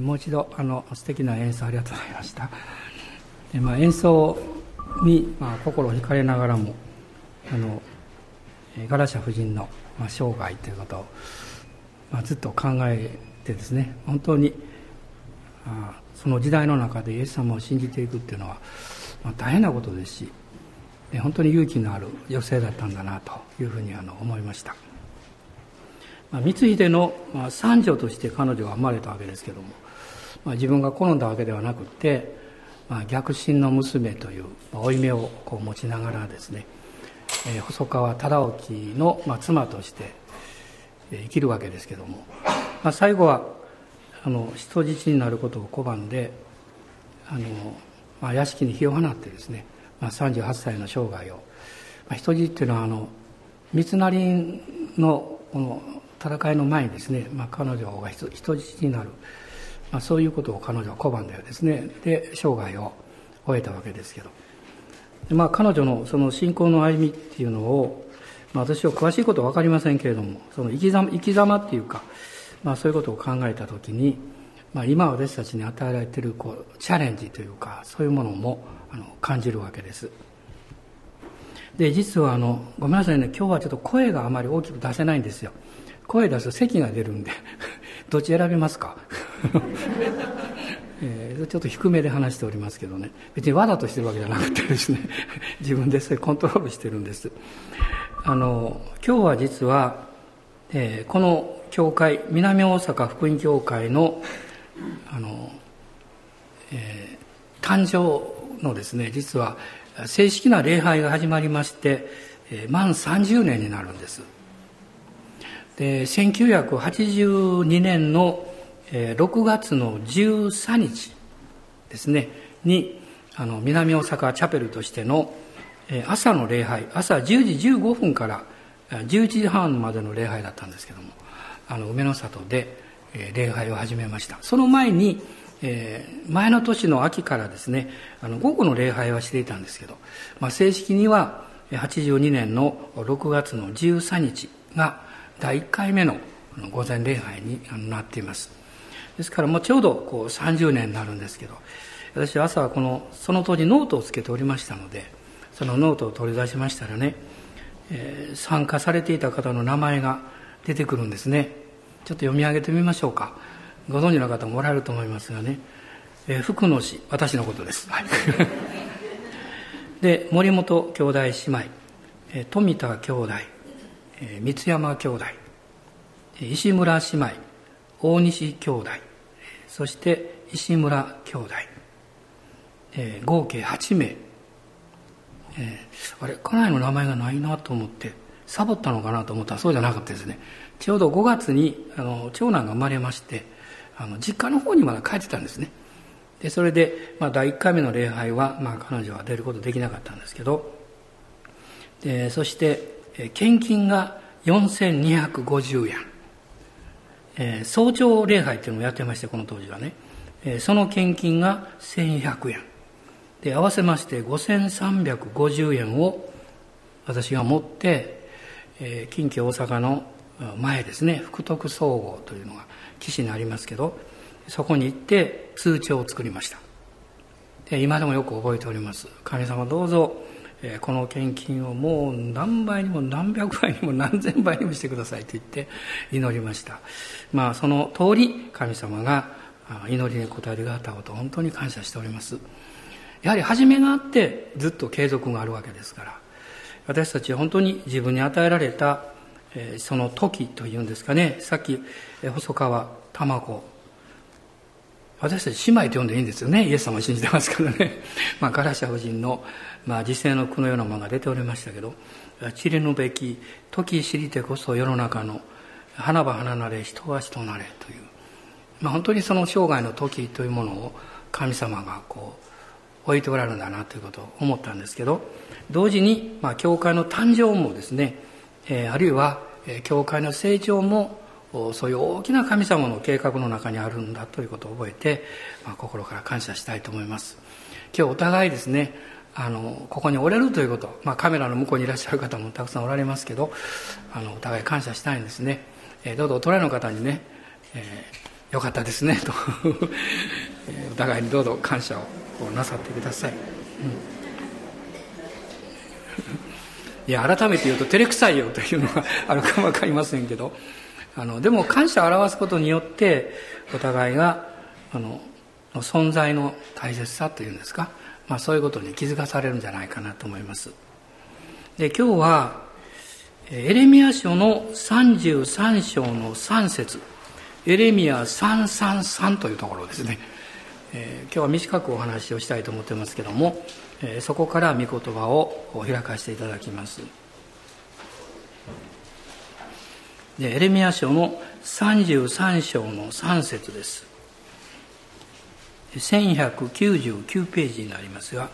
もう一度素敵な演奏ありがとうございました。で演奏に、心を惹かれながらもガラシャ夫人の、生涯ということを、ずっと考えてですね、本当にその時代の中でイエス様を信じていくっていうのは、大変なことですし、本当に勇気のある女性だったんだなというふうに思いました。光秀の三女として彼女は生まれたわけですけども、自分が好んだわけではなくて、逆進の娘という負い目を持ちながらですね、細川忠興の妻として生きるわけですけども、最後は人質になることを拒んで屋敷に火を放ってですね、38歳の生涯を、人質というのは三成のこの戦いの前にですね、彼女が人質になる、そういうことを彼女は拒んだようですね。で生涯を終えたわけですけど、彼女のその信仰の歩みっていうのを、私は詳しいことは分かりませんけれども、その生き様っていうか、そういうことを考えたときに、今私たちに与えられているチャレンジというか、そういうものも感じるわけです。で実はごめんなさいね、今日はちょっと声があまり大きく出せないんですよ。声出すと咳が出るんでどっち選びますかちょっと低めで話しておりますけどね、別にわざとしてるわけじゃなくてですね自分でそれコントロールしてるんです。今日は実は、この教会、南大阪福音教会の、誕生のですね、実は正式な礼拝が始まりまして、満30年になるんです。で1982年の6月の13日ですねに、南大阪チャペルとしての朝の礼拝、朝10時15分から11時半までの礼拝だったんですけども、梅の里で礼拝を始めました。その前に、前の年の秋からですね、午後の礼拝はしていたんですけど、正式には82年の6月の13日が第1回目の午前礼拝になっています。ですからもうちょうど30年になるんですけど、私は朝はその当時ノートをつけておりましたので、そのノートを取り出しましたらね、参加されていた方の名前が出てくるんですね。ちょっと読み上げてみましょうか。ご存知の方もおられると思いますがね、福野氏、私のことです、はい、で森本兄弟姉妹、富田兄弟、三山兄弟、石村姉妹、大西兄弟、そして石村兄弟、合計8名、家内の名前がないなと思ってサボったのかなと思ったら、そうじゃなかったですね。ちょうど5月に長男が生まれまして、実家の方にまだ帰ってたんですね。でそれで、第1回目の礼拝は、彼女は出ることできなかったんですけど、でそして献金が4250円、早朝礼拝というのをやってまして、この当時はね、その献金が1100円で、合わせまして5350円を私が持って、近畿大阪の前ですね、福徳総合というのが岸にありますけど、そこに行って通帳を作りました。で今でもよく覚えております。神様どうぞ、この献金をもう何倍にも何百倍にも何千倍にもしてくださいと言って祈りました。その通り神様が祈りに応えてくださったことを本当に感謝しております。やはり始めがあってずっと継続があるわけですから、私たちは本当に自分に与えられたその時というんですかね、さっき細川玉子、私たち姉妹と呼んでいいんですよね、イエス様を信じてますからねガラシャ夫人の時世の句のようなものが出ておりましたけど、散れぬべき時知りてこそ世の中の花は花なれ、人は人なれという、本当にその生涯の時というものを神様が置いておられるんだなということを思ったんですけど、同時に教会の誕生もですね、あるいは教会の成長もそういう大きな神様の計画の中にあるんだということを覚えて、心から感謝したいと思います。今日お互いですね、ここにおれるということ、カメラの向こうにいらっしゃる方もたくさんおられますけど、お互い感謝したいんですね。どうぞお隣の方にね、良かったですねとお互いにどうぞ感謝をなさってください、いや改めて言うと照れくさいよというのはあるかもわかりませんけど、でも感謝を表すことによってお互いが存在の大切さというんですか、そういうことに気づかされるんじゃないかなと思います。で今日はエレミヤ書の33章の3節、エレミヤ333というところですね、今日は短くお話をしたいと思ってますけども、そこから御言葉を開かせていただきます。でエレミヤ書の33章の3節です。1199ページになりますが、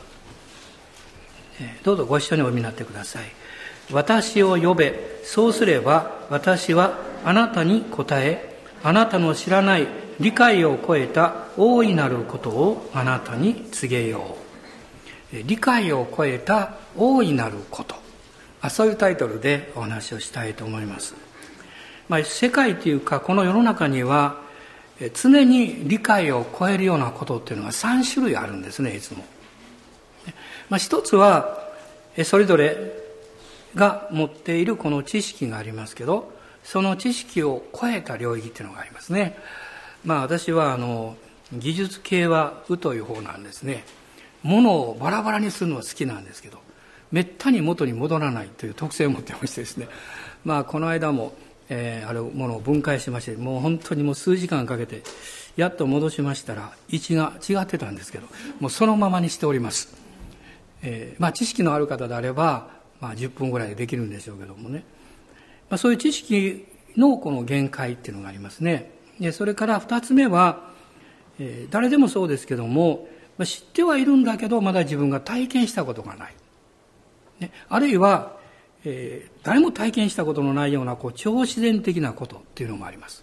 どうぞご一緒にお見になってください。私を呼べ、そうすれば私はあなたに答え、あなたの知らない理解を超えた大いなることをあなたに告げよう。理解を超えた大いなること、そういうタイトルでお話をしたいと思います。世界というかこの世の中には常に理解を超えるようなことっていうのが3種類あるんですね、いつも。一つはそれぞれが持っているこの知識がありますけど、その知識を超えた領域っていうのがありますね。私は技術系は「う」という方なんですね。物をバラバラにするのは好きなんですけど、めったに元に戻らないという特性を持ってましてですね、この間もあるものを分解しまして、もう本当にもう数時間かけてやっと戻しましたら位置が違ってたんですけど、もうそのままにしております、知識のある方であれば、10分ぐらいでできるんでしょうけどもね、そういう知識のこの限界っていうのがありますね。でそれから2つ目は、誰でもそうですけども、知ってはいるんだけどまだ自分が体験したことがない、あるいは誰も体験したことのないような超自然的なことっていうのもあります。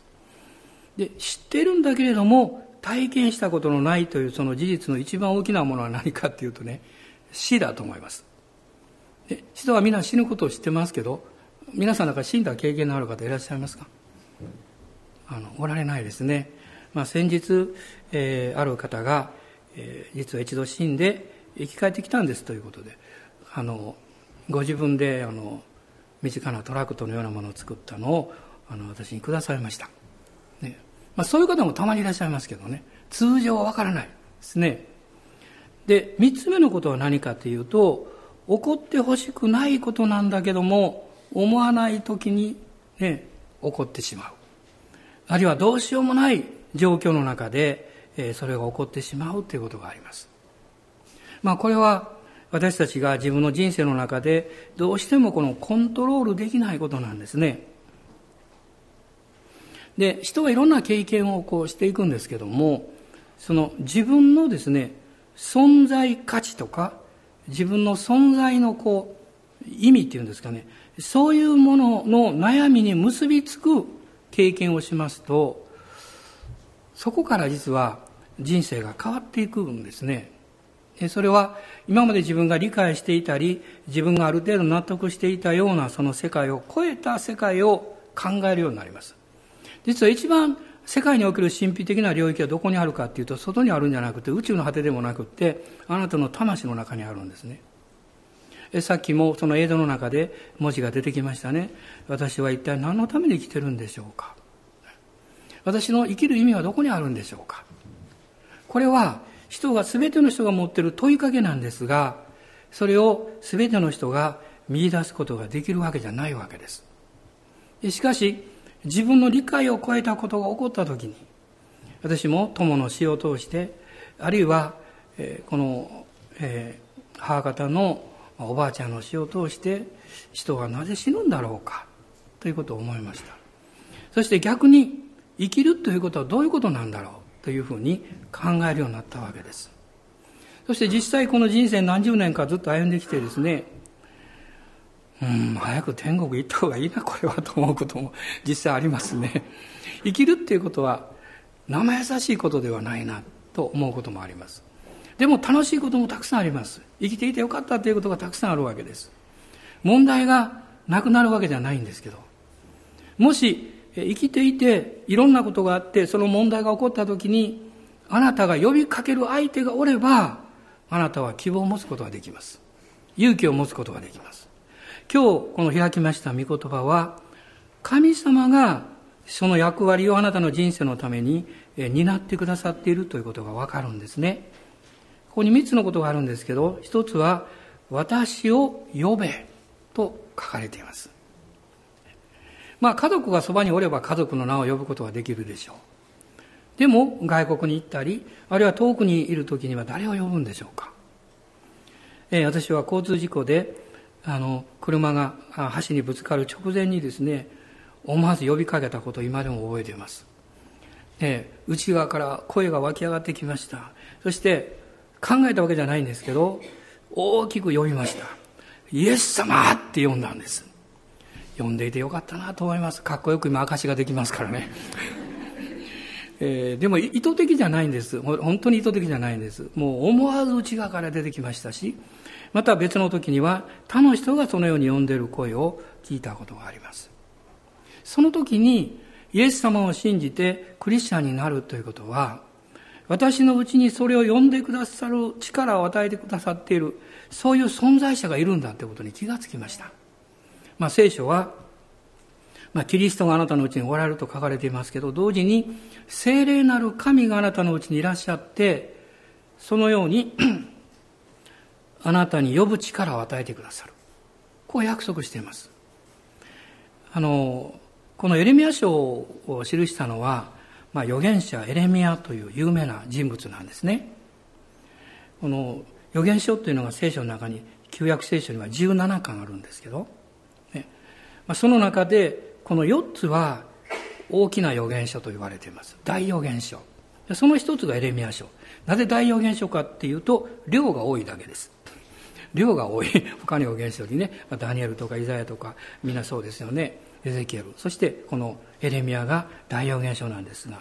で知ってるんだけれども体験したことのないというその事実の一番大きなものは何かっていうとね、死だと思います。で人はみんな死ぬことを知ってますけど、皆さんなんか死んだ経験のある方いらっしゃいますか？おられないですね。先日、ある方が、実は一度死んで生き返ってきたんですということで、ご自分で身近なトラクトのようなものを作ったのを私にくださいました、そういう方もたまにいらっしゃいますけどね、通常はわからないですね。で3つ目のことは何かというと、起こってほしくないことなんだけども思わない時に、起こってしまう、あるいはどうしようもない状況の中で、それが起こってしまうということがあります。これは私たちが自分の人生の中でどうしてもこのコントロールできないことなんですね。で人はいろんな経験をしていくんですけども、その自分のですね存在価値とか自分の存在の意味っていうんですかね、そういうものの悩みに結びつく経験をしますと、そこから実は人生が変わっていくんですね。それは今まで自分が理解していたり自分がある程度納得していたようなその世界を超えた世界を考えるようになります。実は一番世界における神秘的な領域はどこにあるかっていうと、外にあるんじゃなくて宇宙の果てでもなくってあなたの魂の中にあるんですね。さっきもその映像の中で文字が出てきましたね。私は一体何のために生きてるんでしょうか、私の生きる意味はどこにあるんでしょうか。これは全ての人が持っている問いかけなんですが、それを全ての人が見出すことができるわけじゃないわけです。しかし、自分の理解を超えたことが起こったときに、私も友の死を通して、あるいはこの母方のおばあちゃんの死を通して、人はなぜ死ぬんだろうかということを思いました。そして逆に、生きるということはどういうことなんだろうというふうに考えるようになったわけです。そして実際この人生何十年かずっと歩んできてですね、早く天国行った方がいいなこれはと思うことも実際ありますね。生きるっていうことは生優しいことではないなと思うこともあります。でも楽しいこともたくさんあります。生きていてよかったということがたくさんあるわけです。問題がなくなるわけじゃないんですけど、もし生きていていろんなことがあって、その問題が起こったときに、あなたが呼びかける相手がおれば、あなたは希望を持つことができます。勇気を持つことができます。今日この開きました御言葉は、神様がその役割をあなたの人生のために担ってくださっているということがわかるんですね。ここに3つのことがあるんですけど、一つは私を呼べと書かれています。家族がそばにおれば家族の名を呼ぶことができるでしょう。でも外国に行ったり、あるいは遠くにいるときには誰を呼ぶんでしょうか。私は交通事故で車が橋にぶつかる直前にですね、思わず呼びかけたことを今でも覚えています。内側から声が湧き上がってきました。そして考えたわけじゃないんですけど、大きく呼びました。イエス様って呼んだんです。呼んでいてよかったなと思います。かっこよく今証ができますからね。でも意図的じゃないんです。本当に意図的じゃないんです。もう思わず内側から出てきましたし、また別の時には他の人がそのように呼んでいる声を聞いたことがあります。その時にイエス様を信じてクリスチャンになるということは、私のうちにそれを呼んでくださる力を与えてくださっている、そういう存在者がいるんだということに気がつきました。聖書はキリストがあなたのうちにおられると書かれていますけど、同時に聖霊なる神があなたのうちにいらっしゃって、そのようにあなたに呼ぶ力を与えてくださる、こう約束しています。このエレミヤ書を記したのは、預言者エレミヤという有名な人物なんですね。この預言書というのが聖書の中に、旧約聖書には17巻あるんですけど、その中でこの4つは大きな預言書と言われています。大預言書、その一つがエレミヤ書。なぜ大預言書かっていうと、量が多いだけです。量が多い。他の預言書にね、ダニエルとかイザヤとかみんなそうですよね。エゼキエル、そしてこのエレミヤが大預言書なんですが、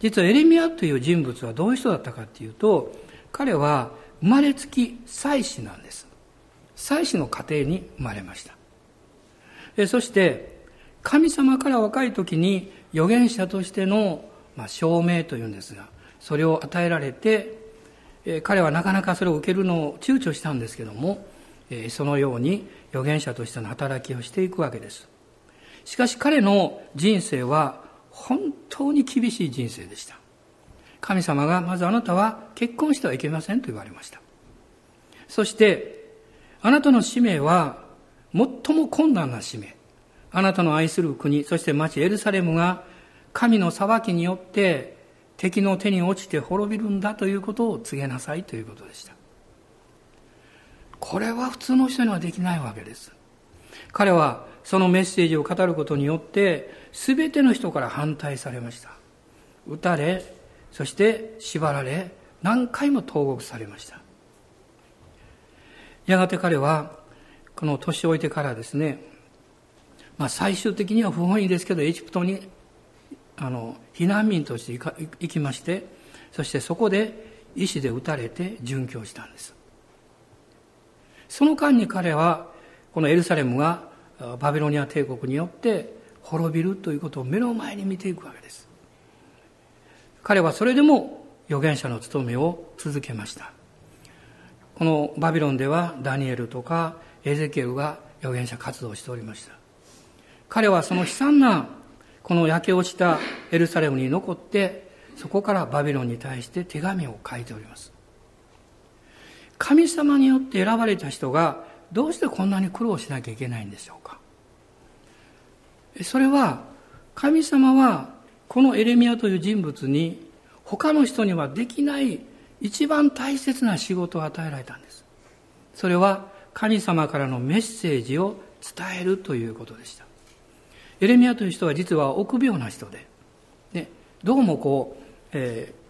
実はエレミヤという人物はどういう人だったかっていうと、彼は生まれつき祭司なんです。祭司の家庭に生まれました。そして神様から若い時に預言者としての証明というんですが、それを与えられて、彼はなかなかそれを受けるのを躊躇したんですけども、そのように預言者としての働きをしていくわけです。しかし彼の人生は本当に厳しい人生でした。神様がまずあなたは結婚してはいけませんと言われました。そしてあなたの使命は最も困難な使命、あなたの愛する国、そして町エルサレムが神の裁きによって敵の手に落ちて滅びるんだということを告げなさいということでした。これは普通の人にはできないわけです。彼はそのメッセージを語ることによって全ての人から反対されました。撃たれ、そして縛られ、何回も投獄されました。やがて彼はこの年老いてからですね、最終的には不本意ですけどエジプトに避難民として行きまして、そしてそこで石で撃たれて殉教したんです。その間に彼はこのエルサレムがバビロニア帝国によって滅びるということを目の前に見ていくわけです。彼はそれでも預言者の務めを続けました。このバビロンではダニエルとかエゼキエルが預言者活動をしておりました。彼はその悲惨なこの焼け落ちたエルサレムに残って、そこからバビロンに対して手紙を書いております。神様によって選ばれた人がどうしてこんなに苦労しなきゃいけないんでしょうか。それは神様はこのエレミヤという人物に他の人にはできない一番大切な仕事を与えられたんです。それは神様からのメッセージを伝えるということでした。エレミヤという人は実は臆病な人で、どうも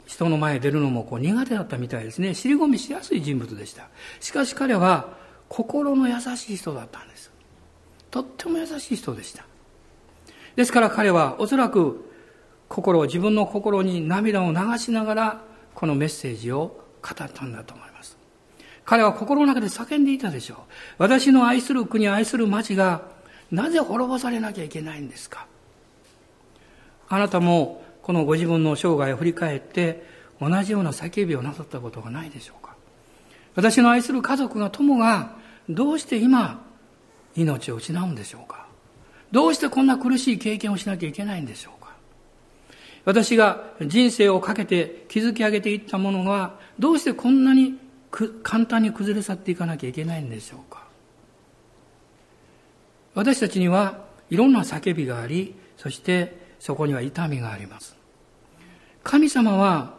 人の前へ出るのも苦手だったみたいですね。尻込みしやすい人物でした。しかし彼は心の優しい人だったんです。とっても優しい人でした。ですから彼はおそらく自分の心に涙を流しながらこのメッセージを語ったんだと思います。彼は心の中で叫んでいたでしょう。私の愛する国、愛する町がなぜ滅ぼされなきゃいけないんですか。あなたもこのご自分の生涯を振り返って同じような叫びをなさったことがないでしょうか。私の愛する家族が友がどうして今命を失うんでしょうか。どうしてこんな苦しい経験をしなきゃいけないんでしょうか。私が人生をかけて築き上げていったものがどうしてこんなに簡単に崩れ去っていかなきゃいけないんでしょうか。私たちにはいろんな叫びがあり、そしてそこには痛みがあります。神様は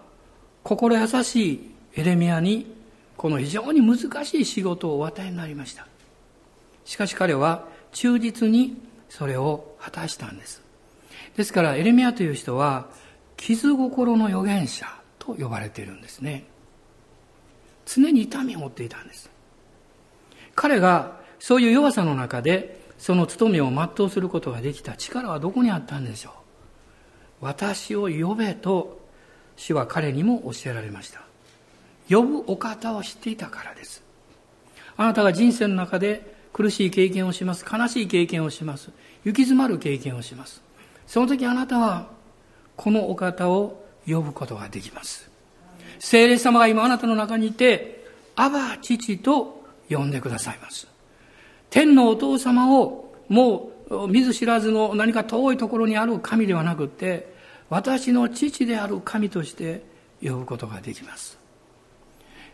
心優しいエレミヤにこの非常に難しい仕事をお与えになりました。しかし彼は忠実にそれを果たしたんです。ですからエレミヤという人は傷心の預言者と呼ばれているんですね。常に痛みを負っていたんです。彼がそういう弱さの中でその務めを全うすることができた力はどこにあったんでしょう。私を呼べと主は彼にも教えられました。呼ぶお方を知っていたからです。あなたが人生の中で苦しい経験をします、悲しい経験をします、行き詰まる経験をします。その時あなたはこのお方を呼ぶことができます。聖霊様が今あなたの中にいて、アバ父と呼んでくださいます。天のお父様をもう見ず知らずの何か遠いところにある神ではなくて、私の父である神として呼ぶことができます。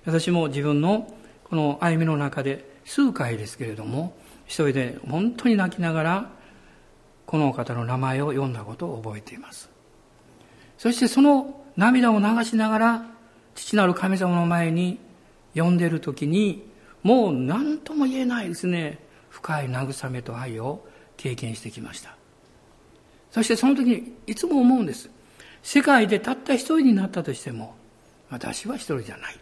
私も自分のこの歩みの中で数回ですけれども、一人で本当に泣きながらこの方の名前を読んだことを覚えています。そしてその涙を流しながら父なる神様の前に呼んでいるときに、もう何とも言えないですね、深い慰めと愛を経験してきました。そしてその時にいつも思うんです。世界でたった一人になったとしても、私は一人じゃない。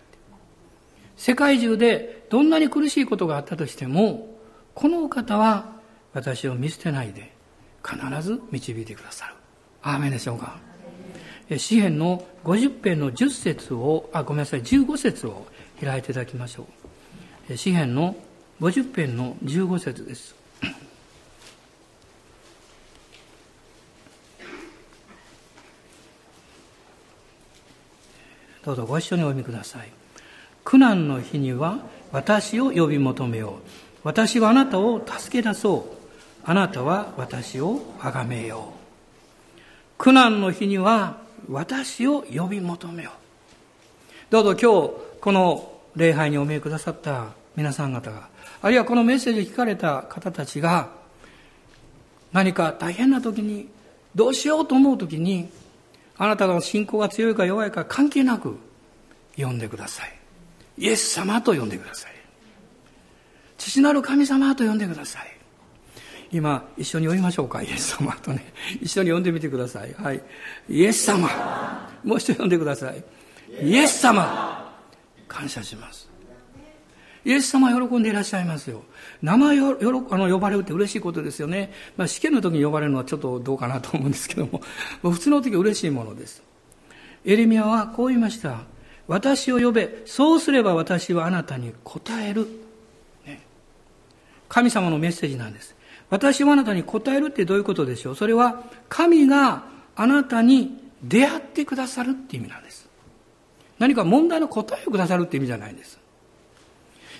世界中でどんなに苦しいことがあったとしても、このお方は私を見捨てないで必ず導いてくださる。アーメンでしょうか。詩編の50編の10節を15節を開いていただきましょう。詩編の50編の15節です。どうぞご一緒にお読みください。苦難の日には私を呼び求めよう。私はあなたを助け出そう。あなたは私をあがめよう。苦難の日には私を呼び求めよう。どうぞ今日この礼拝にお見えくださった皆さん方が、あるいはこのメッセージを聞かれた方たちが、何か大変な時に、どうしようと思う時に、あなたの信仰が強いか弱いか関係なく呼んでください。イエス様と呼んでください。父なる神様と呼んでください。今一緒に呼びましょうか。イエス様とね、一緒に呼んでみてください。はい、イエス様。もう一度呼んでください。イエス様。感謝します。イエス様喜んでいらっしゃいますよ。名前を呼ばれるって嬉しいことですよね。試験の時に呼ばれるのはちょっとどうかなと思うんですけども、普通の時は嬉しいものです。エレミヤはこう言いました。私を呼べ、そうすれば私はあなたに答える、ね、神様のメッセージなんです。私はあなたに答えるってどういうことでしょう。それは神があなたに出会ってくださるって意味なんです。何か問題の答えをくださるって意味じゃないんです。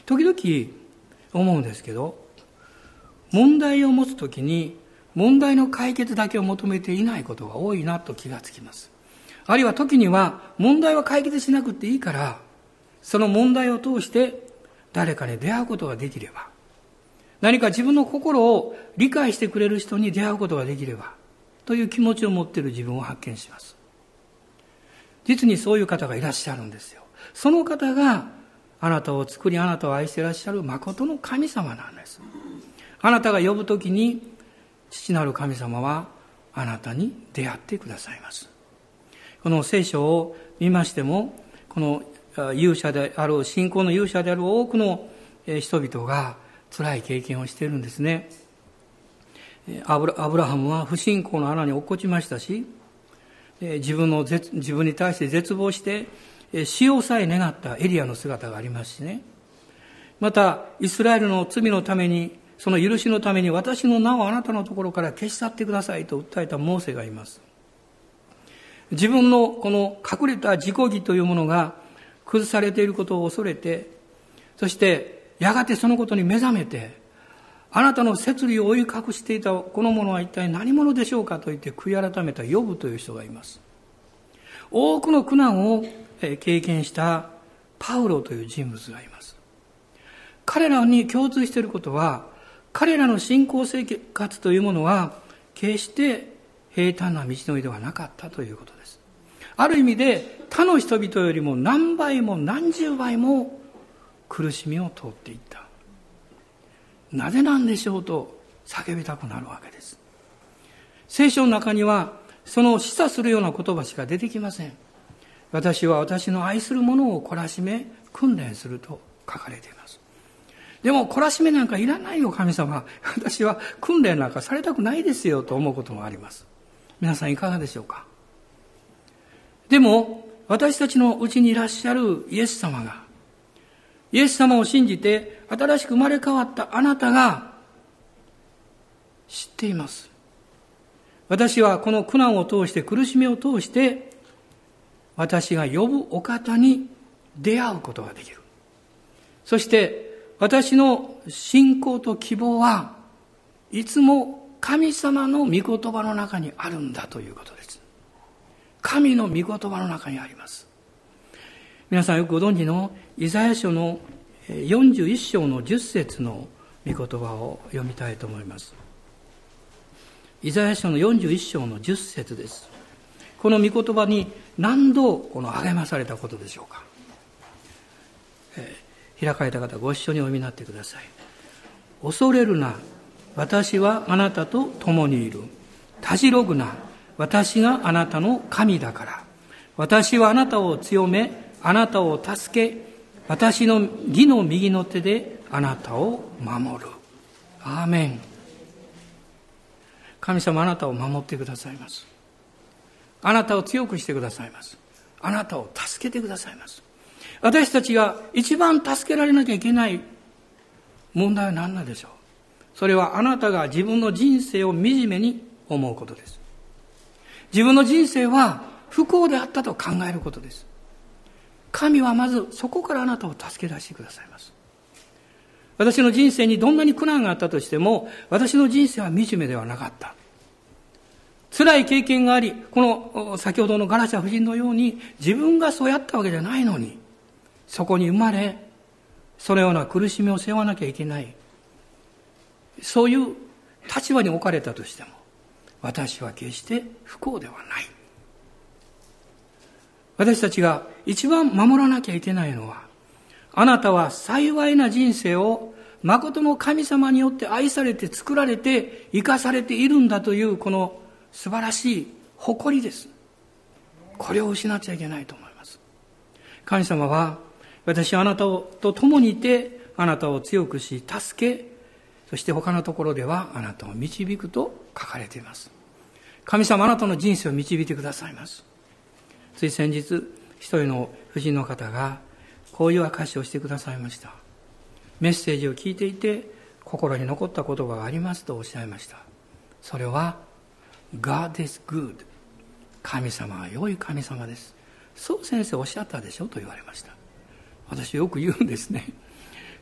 時々思うんですけど、問題を持つときに問題の解決だけを求めていないことが多いなと気がつきます。あるいは時には問題は解決しなくていいから、その問題を通して誰かに出会うことができれば、何か自分の心を理解してくれる人に出会うことができればという気持ちを持っている自分を発見します。実にそういう方がいらっしゃるんですよ。その方があなたを作り、あなたを愛していらっしゃる誠の神様なんです。あなたが呼ぶときに父なる神様はあなたに出会ってくださいます。この聖書を見ましても、この勇者である、信仰の勇者である多くの人々が辛い経験をしているんですね。アブラハムは不信仰の穴に落っこちましたし、自分に対して絶望して死をさえ願ったエリアの姿がありますしね。またイスラエルの罪のために、その許しのために私の名をあなたのところから消し去ってくださいと訴えたモーセがいます。自分のこの隠れた自己義というものが崩されていることを恐れて、そしてやがてそのことに目覚めて、あなたの摂理を覆い隠していたこのものは一体何者でしょうかと言って悔い改めたヨブという人がいます。多くの苦難を経験したパウロという人物がいます。彼らに共通していることは、彼らの信仰生活というものは決して平坦な道のりではなかったということです。ある意味で他の人々よりも何倍も何十倍も苦しみを通っていった。なぜなんでしょうと叫びたくなるわけです。聖書の中にはその示唆するような言葉しか出てきません。私は私の愛する者を懲らしめ訓練すると書かれています。でも懲らしめなんかいらないよ神様、私は訓練なんかされたくないですよと思うこともあります。皆さんいかがでしょうか。でも私たちのうちにいらっしゃるイエス様が、イエス様を信じて新しく生まれ変わったあなたが知っています。私はこの苦難を通して、苦しみを通して、私が呼ぶお方に出会うことができる。そして私の信仰と希望はいつも神様の御言葉の中にあるんだということです。神の御言葉の中にあります。皆さんよくご存知のイザヤ書の41章の10節の御言葉を読みたいと思います。イザヤ書の41章の10節です。この御言葉に何度この励まされたことでしょうか。開かれた方ご一緒にお読みになってください。恐れるな、私はあなたと共にいる。たじろぐな、私があなたの神だから。私はあなたを強め、あなたを助け、私の義の右の手であなたを守る。アーメン。神様、あなたを守ってくださいます。あなたを強くしてくださいます。あなたを助けてくださいます。私たちが一番助けられなきゃいけない問題は何なんでしょう。それはあなたが自分の人生を惨めに思うことです。自分の人生は不幸であったと考えることです。神はまずそこからあなたを助け出してくださいます。私の人生にどんなに苦難があったとしても、私の人生は惨めではなかった。辛い経験があり、この先ほどのガラシャ夫人のように自分がそうやったわけじゃないのに、そこに生まれ、そのような苦しみを背負わなきゃいけない、そういう立場に置かれたとしても、私は決して不幸ではない。私たちが一番守らなきゃいけないのは、あなたは幸いな人生を誠の神様によって愛されて作られて生かされているんだという、この素晴らしい誇りです。これを失っちゃいけないと思います。神様は、私はあなたと共にいて、あなたを強くし助け、そして他のところではあなたを導くと書かれています。神様、あなたの人生を導いてくださいます。つい先日、一人の婦人の方がこういう証しをしてくださいました。メッセージを聞いていて心に残った言葉がありますとおっしゃいました。それは God is good、 神様は良い神様です。そう先生おっしゃったでしょと言われました。私よく言うんですね。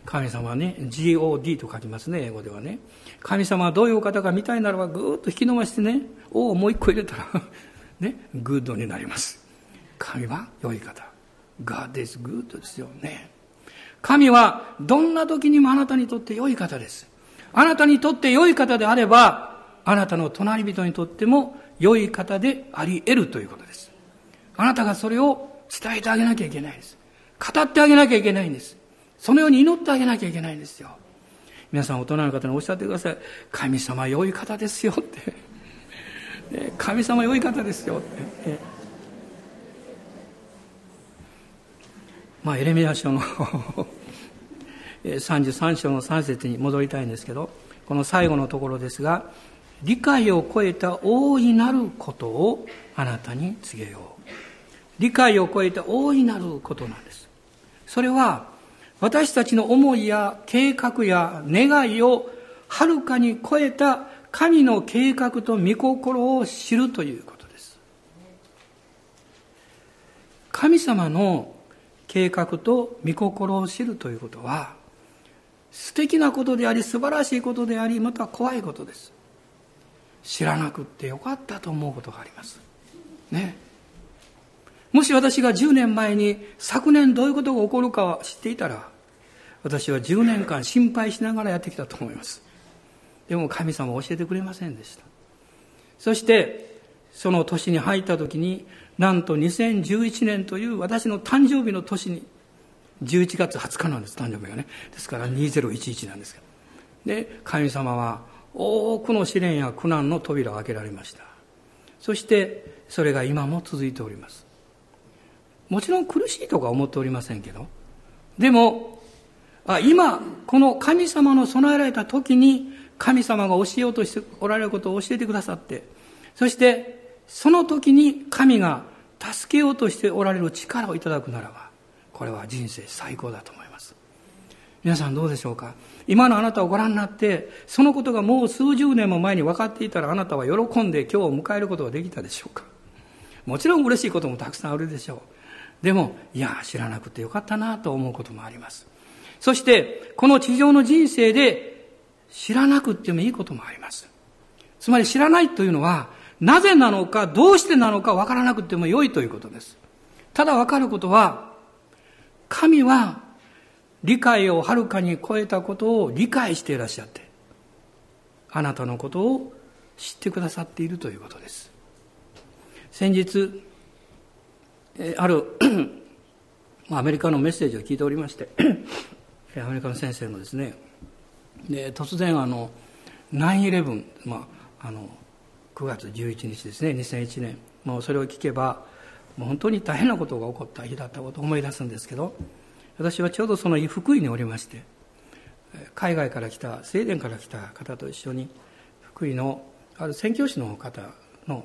神様はね、 God と書きますね、英語ではね。神様はどういうお方か見たいならば、ぐーっと引き伸ばしてね、 O をもう一個入れたらね、グッドになります。神は良い方、 God is good ですよね。神はどんな時にもあなたにとって良い方です。あなたにとって良い方であれば、あなたの隣人にとっても良い方であり得るということです。あなたがそれを伝えてあげなきゃいけないです。語ってあげなきゃいけないんです。そのように祈ってあげなきゃいけないんですよ。皆さん、大人の方におっしゃってください。神様良い方ですよって、ね、神様良い方ですよって、ね。まあ、エレミヤ書の33章の3節に戻りたいんですけど、この最後のところですが、理解を超えた大いなることをあなたに告げよう。理解を超えた大いなることなんです。それは私たちの思いや計画や願いをはるかに超えた神の計画と御心を知るということです。神様の計画と御心を知るということは素敵なことであり、素晴らしいことであり、または怖いことです。知らなくってよかったと思うことがありますね。もし私が10年前に昨年どういうことが起こるかを知っていたら、私は10年間心配しながらやってきたと思います。でも神様は教えてくれませんでした。そしてその年に入った時に、なんと2011年という私の誕生日の年に、11月20日なんです、誕生日がね。ですから2011なんですけど、で神様は多くの試練や苦難の扉を開けられました。そしてそれが今も続いております。もちろん苦しいとか思っておりませんけど、でも今この神様の備えられた時に、神様が教えようとしておられることを教えてくださって、そしてその時に神が助けようとしておられる力をいただくならば、これは人生最高だと思います。皆さんどうでしょうか。今のあなたをご覧になって、そのことがもう数十年も前に分かっていたら、あなたは喜んで今日を迎えることができたでしょうか。もちろん嬉しいこともたくさんあるでしょう。でも、いや知らなくてよかったなと思うこともあります。そしてこの地上の人生で知らなくてもいいこともあります。つまり知らないというのは、なぜなのかどうしてなのか分からなくても良いということです。ただ分かることは、神は理解をはるかに超えたことを理解していらっしゃって、あなたのことを知ってくださっているということです。先日あるアメリカのメッセージを聞いておりましてアメリカの先生のですね、で突然9/11、9月11日ですね、2001年、もうそれを聞けばもう本当に大変なことが起こった日だったことを思い出すんですけど、私はちょうどその福井におりまして、海外から来た、スウェーデンから来た方と一緒に福井のある宣教師の方の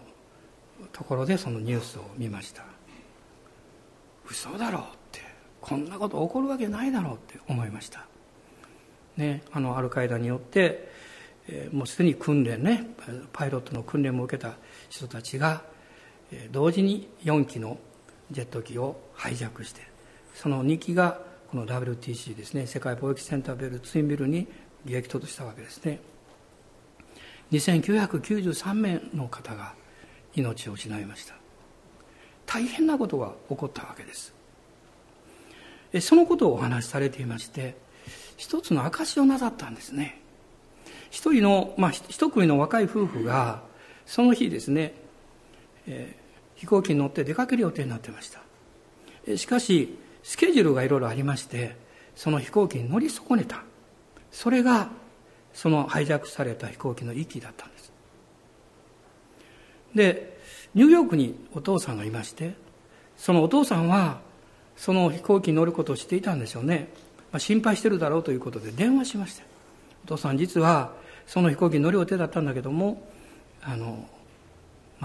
ところでそのニュースを見ました。嘘だろうって、こんなこと起こるわけないだろうって思いましたね。ある会談によって、もうすでに訓練ね、パイロットの訓練も受けた人たちが同時に4機のジェット機をハイジャックして、その2機がこの WTC ですね、世界貿易センタービル、ツインビルに激突したわけですね。2993名の方が命を失いました。大変なことが起こったわけです。そのことをお話しされていまして、一つの証をなさったんですね。一組の若い夫婦がその日ですね、飛行機に乗って出かける予定になっていました。しかしスケジュールがいろいろありまして、その飛行機に乗り損ねた、それがそのハイジャックされた飛行機の1機だったんです。でニューヨークにお父さんがいまして、そのお父さんはその飛行機に乗ることを知っていたんでしょうね、心配してるだろうということで電話しました。お父さん、実はその飛行機に乗る予定だったんだけども、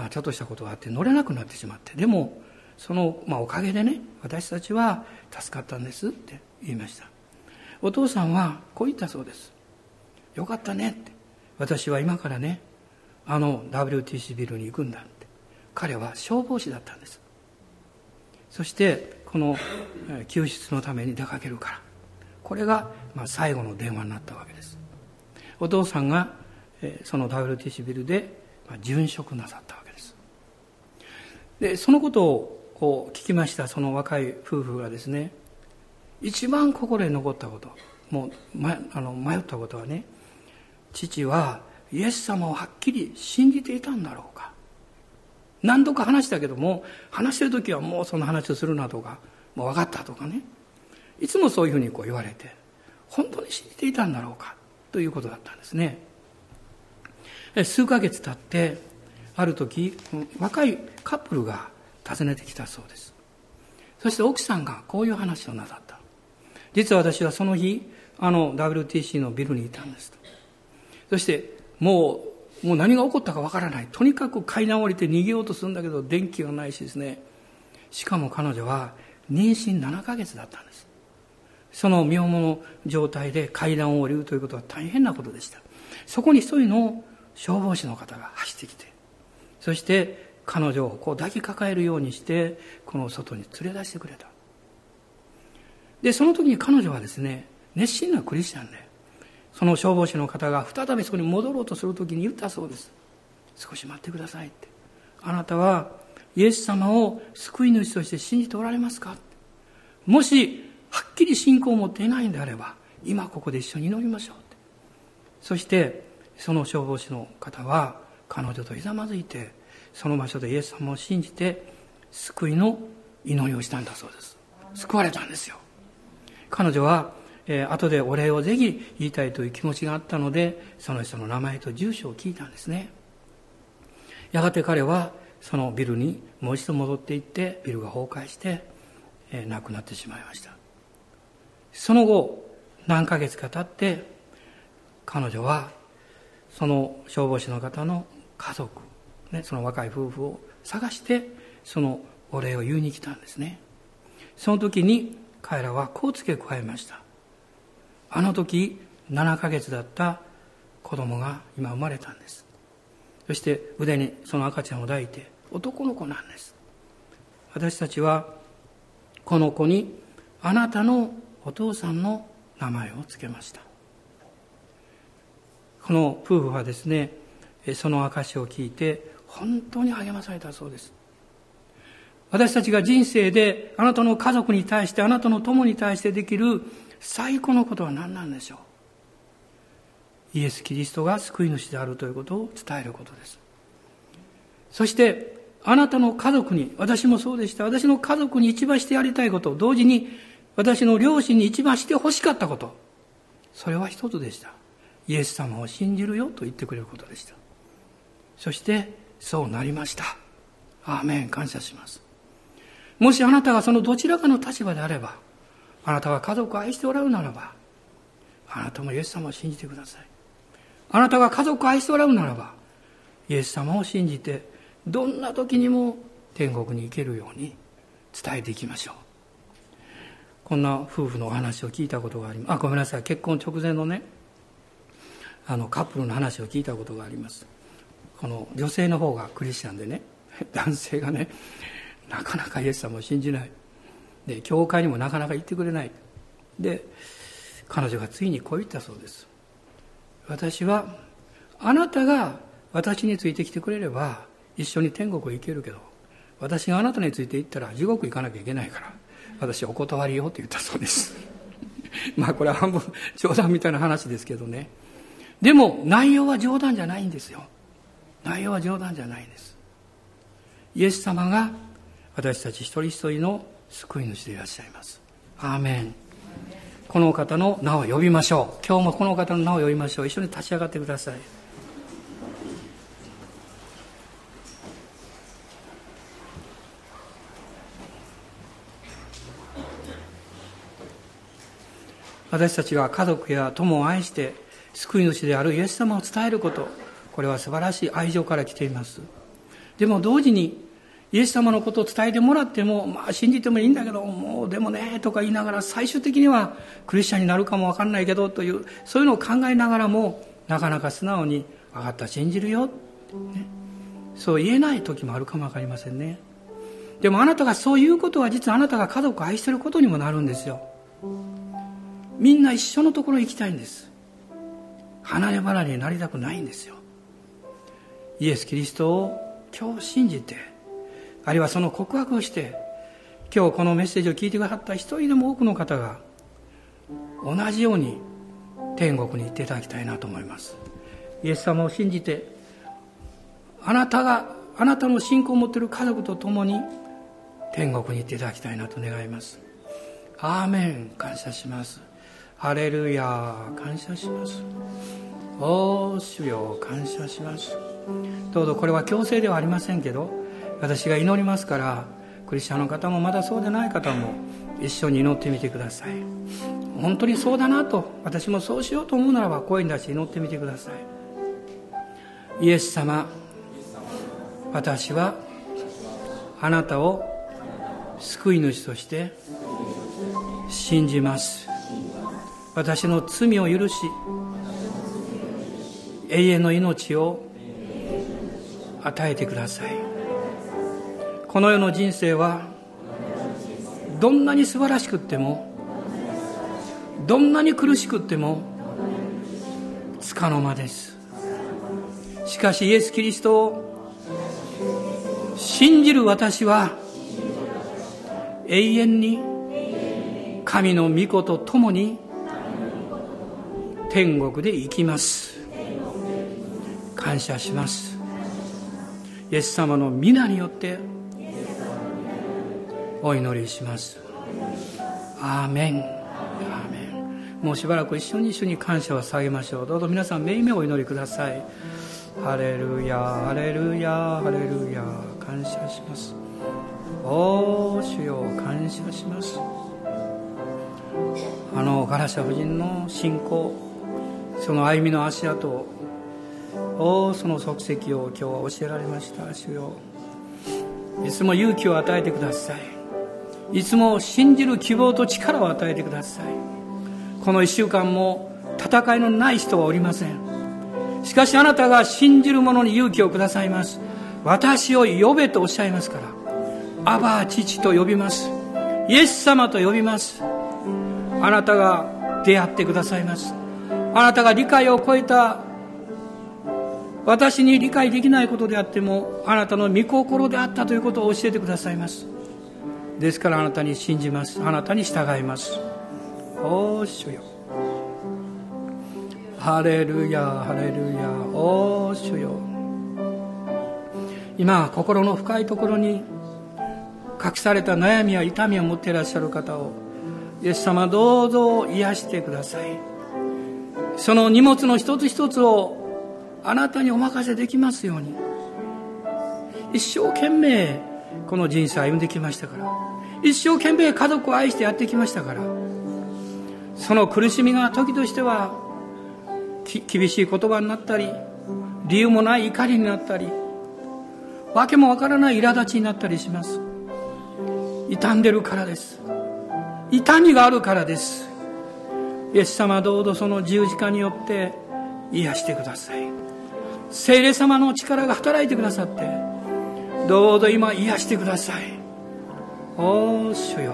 ちょっとしたことがあって乗れなくなってしまって、でもその、おかげでね、私たちは助かったんですって言いました。お父さんはこう言ったそうです。よかったねって、私は今からね、WTC ビルに行くんだって。彼は消防士だったんです。そしてこの救出のために出かけるから、これが最後の電話になったわけです。お父さんがその WTC ビルで殉職なさったわけです。でそのことをこう聞きました。その若い夫婦がですね、一番心に残ったこと、もう、迷ったことはね、父はイエス様をはっきり信じていたんだろうか。何度か話したけども、話してる時はもうそんな話をするなとか、もう分かったとかね、いつもそういうふうにこう言われて、本当に信じていたんだろうかということだったんですね。数ヶ月経って、ある時若いカップルが訪ねてきたそうです。そして奥さんがこういう話をなさった。実は私はその日WTC のビルにいたんですと。そしてもう何が起こったかわからない、とにかく階段を降りて逃げようとするんだけど、電気がないしですね、しかも彼女は妊娠7ヶ月だったんです。その身重の状態で階段を降りるということは大変なことでした。そこに一人の消防士の方が走ってきて、そして彼女をこう抱きかかえるようにしてこの外に連れ出してくれた。でその時に彼女はですね、熱心なクリスチャンで、その消防士の方が再びそこに戻ろうとする時に言ったそうです。少し待ってくださいって、あなたはイエス様を救い主として信じておられますか。もしはっきり信仰を持っていないんであれば、今ここで一緒に祈りましょうって。そしてその消防士の方は彼女とひざまずいて、その場所でイエス様を信じて救いの祈りをしたんだそうです。救われたんですよ。彼女は、後でお礼をぜひ言いたいという気持ちがあったので、その人の名前と住所を聞いたんですね。やがて彼はそのビルにもう一度戻っていって、ビルが崩壊して、亡くなってしまいました。その後何ヶ月か経って、彼女はその消防士の方の家族、ね、その若い夫婦を探してそのお礼を言いに来たんですね。その時に彼らはこう付け加えました。あの時7ヶ月だった子供が今生まれたんです。そして腕にその赤ちゃんを抱いて、男の子なんです。私たちはこの子にあなたのお父さんの名前をつけました。この夫婦はですね、その証を聞いて本当に励まされたそうです。私たちが人生であなたの家族に対して、あなたの友に対してできる最高のことは何なんでしょう。イエス・キリストが救い主であるということを伝えることです。そしてあなたの家族に、私もそうでした、私の家族に一番してやりたいこと、同時に私の両親に一番してほしかったこと、それは一つでした。イエス様を信じるよと言ってくれることでした。そしてそうなりました。アーメン。感謝します。もしあなたがそのどちらかの立場であれば、あなたが家族を愛しておられるならば、あなたもイエス様を信じてください。あなたが家族を愛しておられるならば、イエス様を信じてどんな時にも天国に行けるように伝えていきましょう。こんな夫婦のお話を聞いたことがあります。ごめんなさい、結婚直前のね、カップルの話を聞いたことがあります。この女性の方がクリスチャンでね、男性がね、なかなかイエス様を信じない。で、教会にもなかなか行ってくれない。で、彼女がついにこう言ったそうです。私は、あなたが私についてきてくれれば一緒に天国へ行けるけど、私があなたについて行ったら地獄行かなきゃいけないから、私お断りよって言ったそうですまあこれは半分冗談みたいな話ですけどね。でも内容は冗談じゃないんですよ。内容は冗談じゃないんです。イエス様が私たち一人一人の救い主でいらっしゃいます。アーメン。この方の名を呼びましょう。今日もこの方の名を呼びましょう。一緒に立ち上がってください。私たちが家族や友を愛して救い主であるイエス様を伝えること、これは素晴らしい愛情から来ています。でも同時にイエス様のことを伝えてもらっても、まあ信じてもいいんだけど、もうでもねとか言いながら、最終的にはクリスチャンになるかもわかんないけどという、そういうのを考えながらも、なかなか素直に分かった信じるよ、ね、そう言えない時もあるかもわかりませんね。でもあなたがそういうことは、実はあなたが家族を愛していることにもなるんですよ。みんな一緒のところへ行きたいんです。離れ離れになりたくないんですよ。イエス・キリストを今日信じて、あるいはその告白をして、今日このメッセージを聞いてくださった一人でも多くの方が同じように天国に行っていただきたいなと思います。イエス様を信じて、あなたの信仰を持っている家族と共に天国に行っていただきたいなと願います。アーメン。感謝します。ハレルヤー。感謝します。お主よ、感謝します。どうぞ、これは強制ではありませんけど、私が祈りますから、クリスチャンの方もまだそうでない方も一緒に祈ってみてください。本当にそうだなと、私もそうしようと思うならば、声に出して祈ってみてください。イエス様、私はあなたを救い主として信じます。私の罪を許し、永遠の命を与えてください。この世の人生はどんなに素晴らしくっても、どんなに苦しくってもつかの間です。しかしイエス・キリストを信じる私は永遠に神の御子と共に天国で生きます。感謝します。イエス様の皆によってお祈りします。アーメン、アーメン。もうしばらく一緒に感謝を捧げましょう。どうぞ皆さん目いめお祈りください。ハレルヤ、ハレルヤ、ハレルヤ。感謝します。おー主よ、感謝します。あのガラシャ夫人の信仰、その歩みの足跡を、その足跡を今日は教えられました。主よ、いつも勇気を与えてください。いつも信じる希望と力を与えてください。この1週間も戦いのない人はおりません。しかしあなたが信じる者に勇気をくださいます。私を呼べとおっしゃいますから、アバ父と呼びます。イエス様と呼びます。あなたが出会ってくださいます。あなたが理解を超えた、私に理解できないことであってもあなたの御心であったということを教えてくださいます。ですからあなたに信じます。あなたに従います。おー主よ、ハレルヤ、ハレルヤ。おー主よ、今心の深いところに隠された悩みや痛みを持っていらっしゃる方を、イエス様どうぞ癒してください。その荷物の一つ一つをあなたにお任せできますように。一生懸命この人生歩んできましたから、一生懸命家族を愛してやってきましたから、その苦しみが時としては厳しい言葉になったり、理由もない怒りになったり、わけもわからない苛立ちになったりします。傷んでるからです。痛みがあるからです。イエス様どうぞその十字架によって癒してください。聖霊様の力が働いてくださって、どうぞ今癒してください。おー主よ、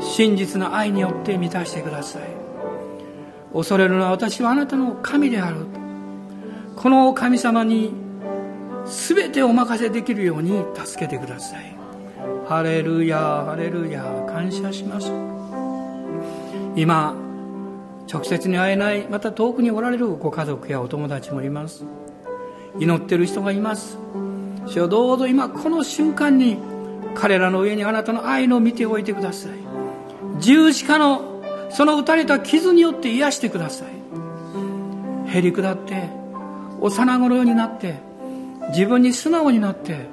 真実の愛によって満たしてください。恐れるのは私はあなたの神である、この神様に全てお任せできるように助けてください。ハレルヤ、ハレルヤ。感謝します。今直接に会えない、また遠くにおられるご家族やお友達もいます。祈っている人がいます。主よどうぞ今この瞬間に彼らの上にあなたの愛の見ておいてください。十字架のその打たれた傷によって癒してください。へり下って幼子のようになって、自分に素直になって、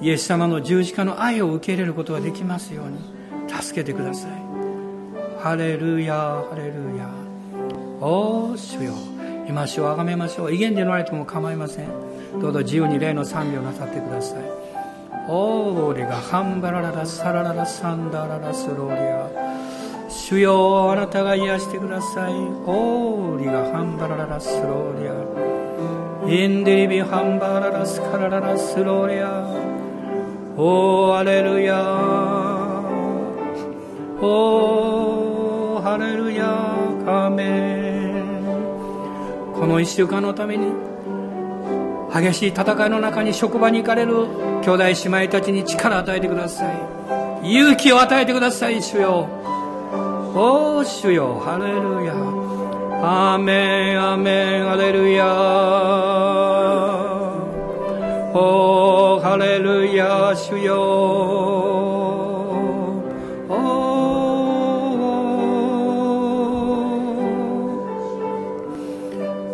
イエス様の十字架の愛を受け入れることができますように助けてください。ハレルヤ、ハレルヤ。おー主よ、今主をあがめましょう。威厳で乗られても構いません。どうぞ自由に礼の賛美をなさってください。オーリがハンバラララサラララサンダララスローリア、主よあなたが癒してください。オーリがハンバラララスローリア、インディビハンバララスカラララスローリア、おーハレルヤ、おーハレルヤ、アーメン。この1週間のために激しい戦いの中に職場に行かれる兄弟姉妹たちに力を与えてください。勇気を与えてください。主よ、おー主よ、ハレルヤ、アーメン、アーメン、ハレルヤ、おーハレルヤ、主よ、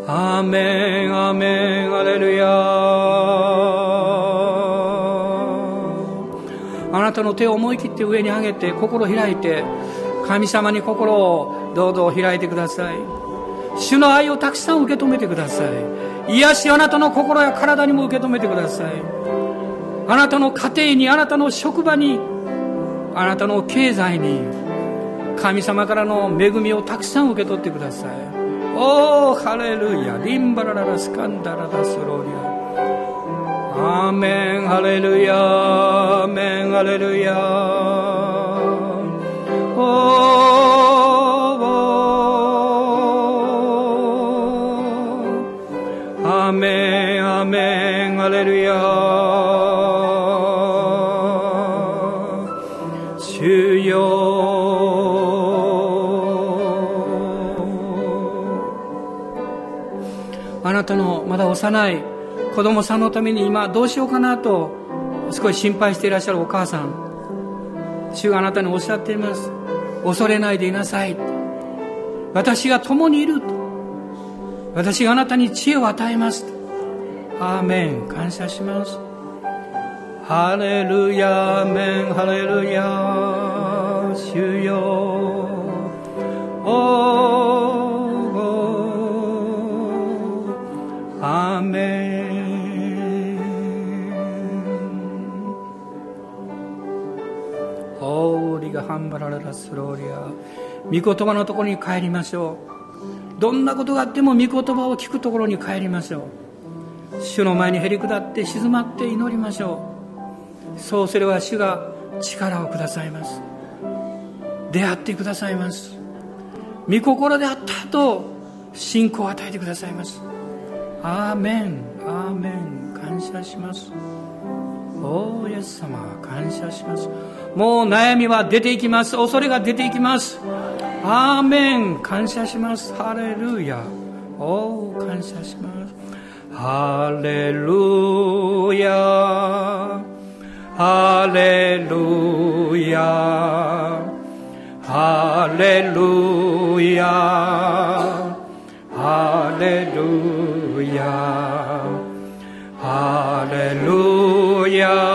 アーメン、アーメン、ハレルヤ。あなたの手を思い切って上に上げて、心を開いて、神様に心をどうぞ開いてください。主の愛をたくさん受け止めてください。癒しあなたの心や体にも受け止めてください。あなたの家庭に、あなたの職場に、あなたの経済に、神様からの恵みをたくさん受け取ってください。おーハレルヤ、リンバラララスカンダラダスローリア、アーメンハレルヤアーメンハレルヤアーメンアーメンハレルヤ主よあなたのまだ幼い子供さんのために今どうしようかなと少し心配していらっしゃるお母さん、主があなたにおっしゃっています。恐れないでいなさい。私が共にいる。私があなたに知恵を与えます。アーメン。感謝します。ハレルヤアーメンハレルヤ主よアーメン。オーリがハンバララスローリア。御言葉のところに帰りましょう。どんなことがあっても御言葉を聞くところに帰りましょう。主の前にへり下って静まって祈りましょう。そうすれば主が力をくださいます。出会ってくださいます。御心であったと信仰を与えてくださいます。アーメンアーメン。感謝します。おイエス様感謝します。もう悩みは出ていきます。恐れが出ていきます。アーメン。感謝します。ハレルヤお感謝します。ハレルヤハレルヤハレルヤハレルヤハレルヤ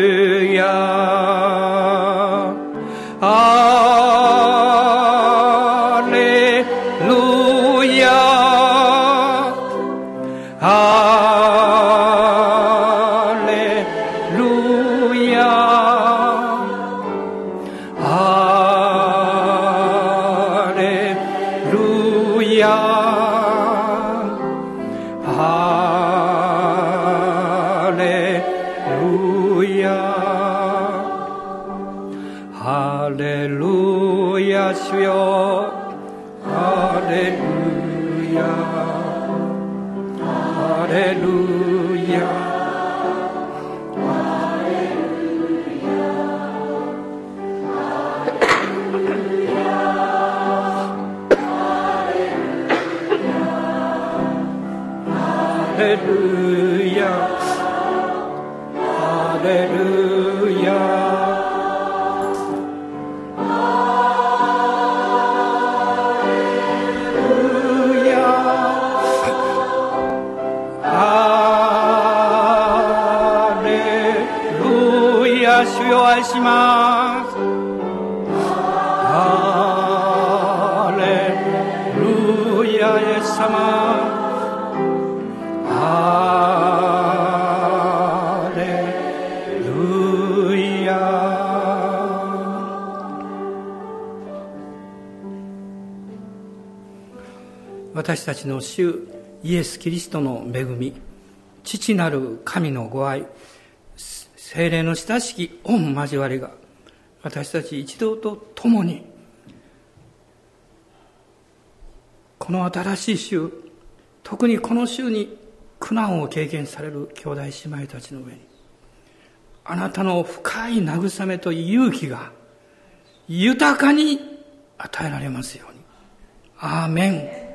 ヤ私たちの主イエス・キリストの恵み、父なる神のご愛、聖霊の親しき御交わりが、私たち一同と共にこの新しい週、特にこの週に苦難を経験される兄弟姉妹たちの上に、あなたの深い慰めと勇気が豊かに与えられますように。アーメン。